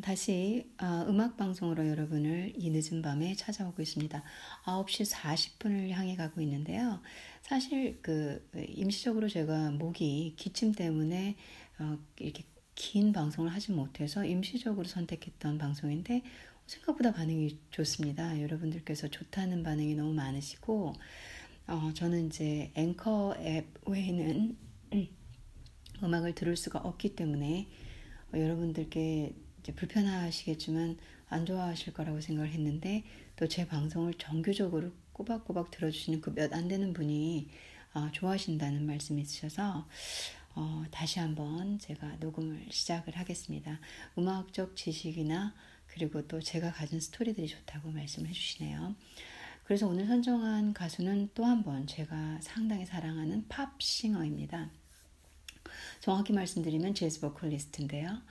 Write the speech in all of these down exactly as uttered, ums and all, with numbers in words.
다시 어, 음악방송으로 여러분을 이 늦은 밤에 찾아오고 있습니다. 아홉 시 사십 분을 향해 가고 있는데요. 사실 그 임시적으로 제가 목이 기침 때문에 어, 이렇게 긴 방송을 하지 못해서 임시적으로 선택했던 방송인데 생각보다 반응이 좋습니다. 여러분들께서 좋다는 반응이 너무 많으시고 어, 저는 이제 앵커 앱 외에는 음악을 들을 수가 없기 때문에 어, 여러분들께 이제 불편하시겠지만 안 좋아하실 거라고 생각을 했는데 또 제 방송을 정규적으로 꼬박꼬박 들어주시는 그 몇 안 되는 분이 어, 좋아하신다는 말씀이 있으셔서 어, 다시 한번 제가 녹음을 시작을 하겠습니다. 음악적 지식이나 그리고 또 제가 가진 스토리들이 좋다고 말씀해 주시네요. 그래서 오늘 선정한 가수는 또 한 번 제가 상당히 사랑하는 팝싱어입니다. 정확히 말씀드리면 재즈 보컬리스트인데요.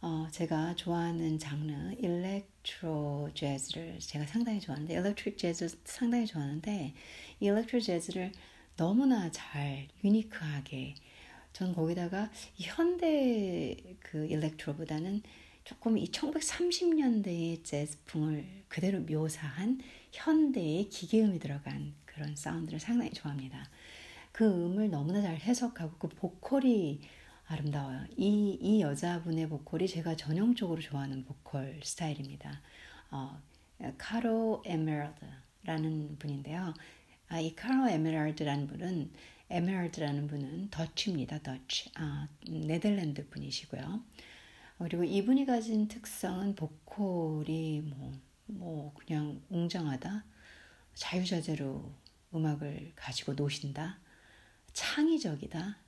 어, 제가 좋아하는 장르 일렉트로 재즈를 제가 상당히 좋아하는데 일렉트릭 재즈를 상당히 좋아하는데 이 일렉트로 재즈를 너무나 잘 유니크하게 전 거기다가 현대 그 일렉트로보다는 조금 이 천구백삼십 년대의 재즈풍을 그대로 묘사한 현대의 기계음이 들어간 그런 사운드를 상당히 좋아합니다. 그 음을 너무나 잘 해석하고 그 보컬이 아름다워요. 이, 이 여자분의 보컬이 제가 전형적으로 좋아하는 보컬 스타일입니다. 어, 카로 에메랄드라는 분인데요. 아, 이 카로 에메랄드라는 분은 에메랄드라는 분은 더치입니다. 더치. 아, 네덜란드 분이시고요. 그리고 이분이 가진 특성은 보컬이 뭐, 뭐 그냥 웅장하다, 자유자재로 음악을 가지고 노신다, 창의적이다,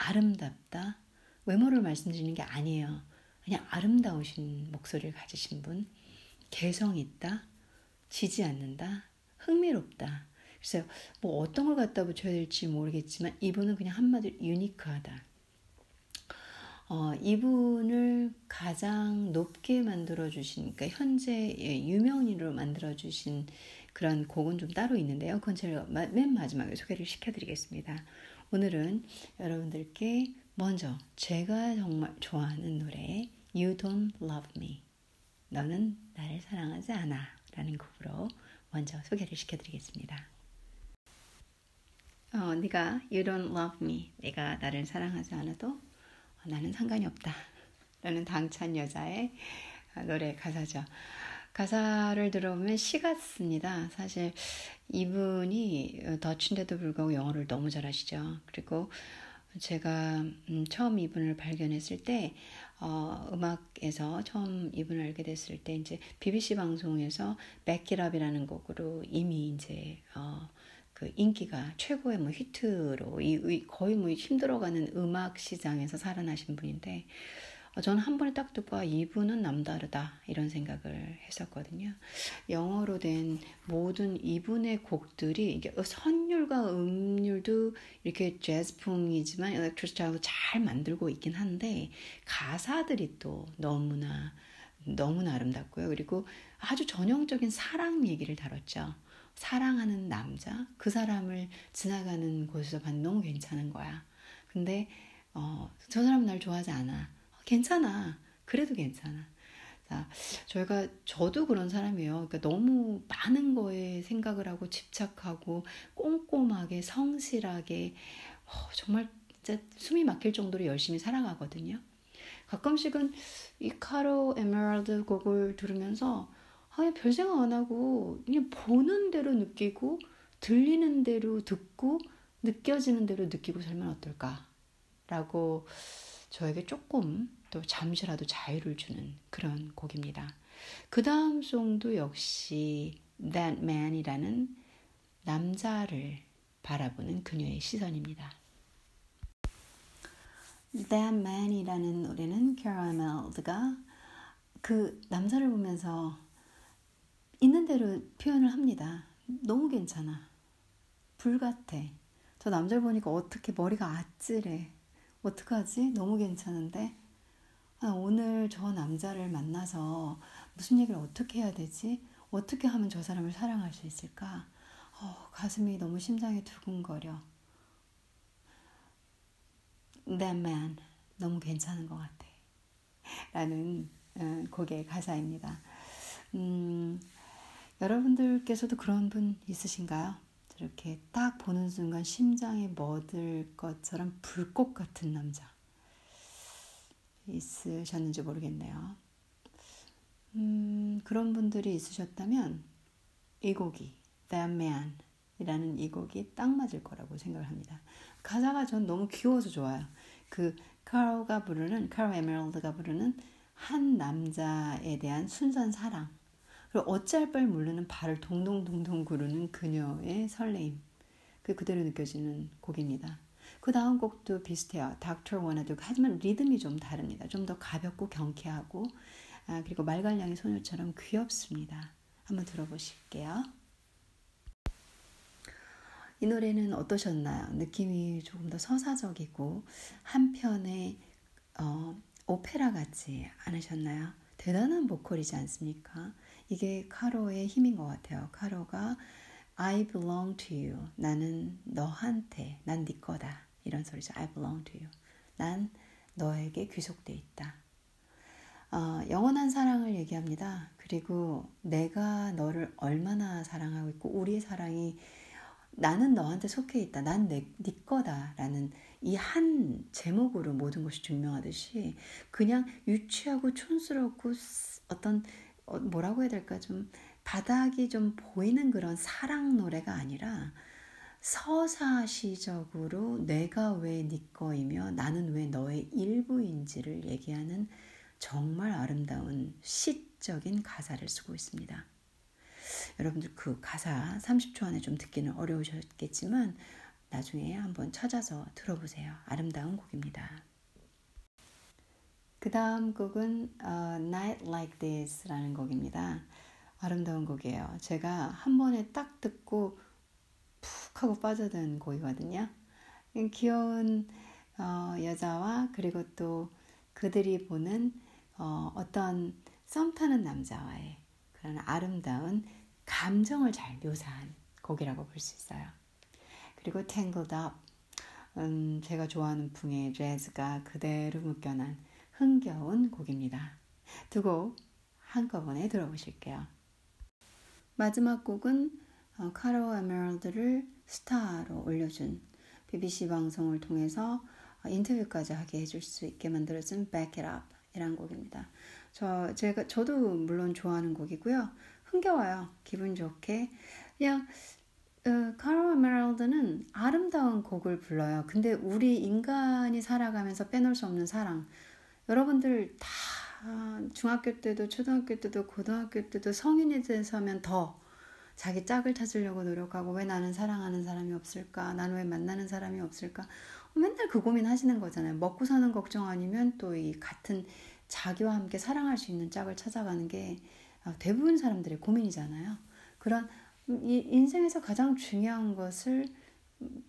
아름답다. 외모를 말씀드리는 게 아니에요. 그냥 아름다우신 목소리를 가지신 분, 개성 있다, 지지 않는다, 흥미롭다. 그래서 뭐 어떤 걸 갖다 붙여야 될지 모르겠지만 이분은 그냥 한마디로 유니크하다. 어, 이분을 가장 높게 만들어주신, 그러니까 현재 유명인으로 만들어주신 그런 곡은 좀 따로 있는데요. 그건 제가 맨 마지막에 소개를 시켜드리겠습니다. 오늘은 여러분들께 먼저 제가 정말 좋아하는 노래 You Don't Love Me, 너는 나를 사랑하지 않아 라는 곡으로 먼저 소개를 시켜드리겠습니다. 어, 네가 You Don't Love Me, 내가 나를 사랑하지 않아도 나는 상관이 없다 라는 당찬 여자의 노래 가사죠. 가사를 들어보면 시 같습니다. 사실 이분이 더치인데도 불구하고 영어를 너무 잘하시죠. 그리고 제가 처음 이분을 발견했을 때 어, 음악에서 처음 이분을 알게 됐을 때 이제 비비씨 방송에서 Back It Up이라는 곡으로 이미 이제 어, 그 인기가 최고의 뭐 히트로 이, 이 거의 뭐 힘들어가는 음악 시장에서 살아나신 분인데 어, 저는 한 번에 딱 듣고 아, 이분은 남다르다 이런 생각을 했었거든요. 영어로 된 모든 이분의 곡들이 이게 선율과 음률도 이렇게 재즈풍이지만 일렉트로스타일로 잘 만들고 있긴 한데 가사들이 또 너무나 너무나 아름답고요. 그리고 아주 전형적인 사랑 얘기를 다뤘죠. 사랑하는 남자, 그 사람을 지나가는 곳에서 봤는데 너무 괜찮은 거야. 근데 어, 저 사람은 날 좋아하지 않아. 괜찮아. 그래도 괜찮아. 자, 저희가 저도 그런 사람이에요. 그러니까 너무 많은 거에 생각을 하고 집착하고 꼼꼼하게 성실하게 어, 정말 진짜 숨이 막힐 정도로 열심히 살아가거든요. 가끔씩은 이 카로 에메랄드 곡을 들으면서 아, 별 생각 안 하고 그냥 보는 대로 느끼고 들리는 대로 듣고 느껴지는 대로 느끼고 살면 어떨까라고 저에게 조금 또 잠시라도 자유를 주는 그런 곡입니다. 그 다음 송도 역시 That Man이라는 남자를 바라보는 그녀의 시선입니다. That Man이라는 노래는 Caro Emerald가 그 남자를 보면서 있는 대로 표현을 합니다. 너무 괜찮아. 불같아. 저 남자를 보니까 어떻게 머리가 아찔해. 어떡하지? 너무 괜찮은데? 아, 오늘 저 남자를 만나서 무슨 얘기를 어떻게 해야 되지? 어떻게 하면 저 사람을 사랑할 수 있을까? 어, 가슴이 너무 심장이 두근거려. That man, 너무 괜찮은 것 같아. 라는 곡의 가사입니다. 음, 여러분들께서도 그런 분 있으신가요? 저렇게 딱 보는 순간 심장에 멎을 것처럼 불꽃 같은 남자 있으셨는지 모르겠네요. 음, 그런 분들이 있으셨다면 이 곡이 That Man 이라는 이 곡이 딱 맞을 거라고 생각을 합니다. 가사가 전 너무 귀여워서 좋아요. 그 카로가 부르는 카로 에메랄드가 부르는 한 남자에 대한 순수한 사랑, 그리고 어찌할 바를 모르는 발을 동동동동 구르는 그녀의 설레임, 그 그대로 느껴지는 곡입니다. 그 다음 곡도 비슷해요. 닥터 원하도, 하지만 리듬이 좀 다릅니다. 좀 더 가볍고 경쾌하고, 아, 그리고 말괄량의 소녀처럼 귀엽습니다. 한번 들어보실게요. 이 노래는 어떠셨나요? 느낌이 조금 더 서사적이고 한편의 어, 오페라 같지 않으셨나요? 대단한 보컬이지 않습니까? 이게 카로의 힘인 것 같아요. 카로가 I belong to you. 나는 너한테, 난 네 거다. 이런 소리죠. I belong to you. 난 너에게 귀속돼 있다. 어, 영원한 사랑을 얘기합니다. 그리고 내가 너를 얼마나 사랑하고 있고 우리의 사랑이 나는 너한테 속해 있다. 난 네 거다. 라는 이 한 제목으로 모든 것이 증명하듯이 그냥 유치하고 촌스럽고 어떤 뭐라고 해야 될까, 좀 바닥이 좀 보이는 그런 사랑 노래가 아니라 서사시적으로 내가 왜 네 거이며 나는 왜 너의 일부인지를 얘기하는 정말 아름다운 시적인 가사를 쓰고 있습니다. 여러분들 그 가사 삼십 초 안에 좀 듣기는 어려우셨겠지만 나중에 한번 찾아서 들어보세요. 아름다운 곡입니다. 그 다음 곡은 uh, Night Like This 라는 곡입니다. 아름다운 곡이에요. 제가 한 번에 딱 듣고 푹 하고 빠져든 곡이거든요. 귀여운 어, 여자와 그리고 또 그들이 보는 어, 어떤 썸 타는 남자와의 그런 아름다운 감정을 잘 묘사한 곡이라고 볼 수 있어요. 그리고 Tangled Up, 음, 제가 좋아하는 풍의 재즈가 그대로 묶여난 흥겨운 곡입니다. 두 곡 한꺼번에 들어보실게요. 마지막 곡은 카로 에메랄드를 스타로 올려준, 비비씨 방송을 통해서 인터뷰까지 하게 해줄 수 있게 만들어준 Back It Up 이란 곡입니다. 저, 제가, 저도 물론 좋아하는 곡이고요. 흥겨워요. 기분 좋게. 그냥 어, 카로 에메랄드는 아름다운 곡을 불러요. 근데 우리 인간이 살아가면서 빼놓을 수 없는 사랑. 여러분들 다 중학교 때도 초등학교 때도 고등학교 때도 성인이 돼서면 더 자기 짝을 찾으려고 노력하고 왜 나는 사랑하는 사람이 없을까? 나는 왜 만나는 사람이 없을까? 맨날 그 고민 하시는 거잖아요. 먹고 사는 걱정 아니면 또 이 같은 자기와 함께 사랑할 수 있는 짝을 찾아가는 게 대부분 사람들의 고민이잖아요. 그런 이 인생에서 가장 중요한 것을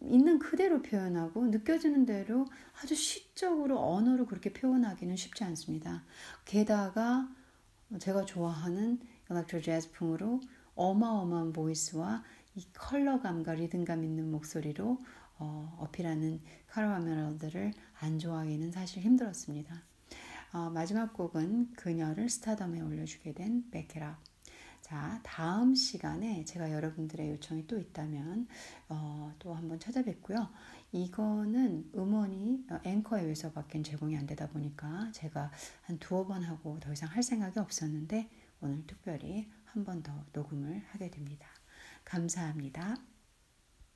있는 그대로 표현하고 느껴지는 대로 아주 시적으로 언어로 그렇게 표현하기는 쉽지 않습니다. 게다가 제가 좋아하는 일렉트로 재즈풍으로 어마어마한 보이스와 이 컬러감과 리듬감 있는 목소리로 어, 어필하는 카로 에메랄드를 안 좋아하기는 사실 힘들었습니다. 어, 마지막 곡은 그녀를 스타덤에 올려주게 된 Back It Up. 자, 다음 시간에 제가 여러분들의 요청이 또 있다면 어, 또 한번 찾아뵙고요. 이거는 음원이 앵커에 의해서밖에 제공이 안 되다 보니까 제가 한 두어 번 하고 더 이상 할 생각이 없었는데 오늘 특별히 한 번 더 녹음을 하게 됩니다. 감사합니다.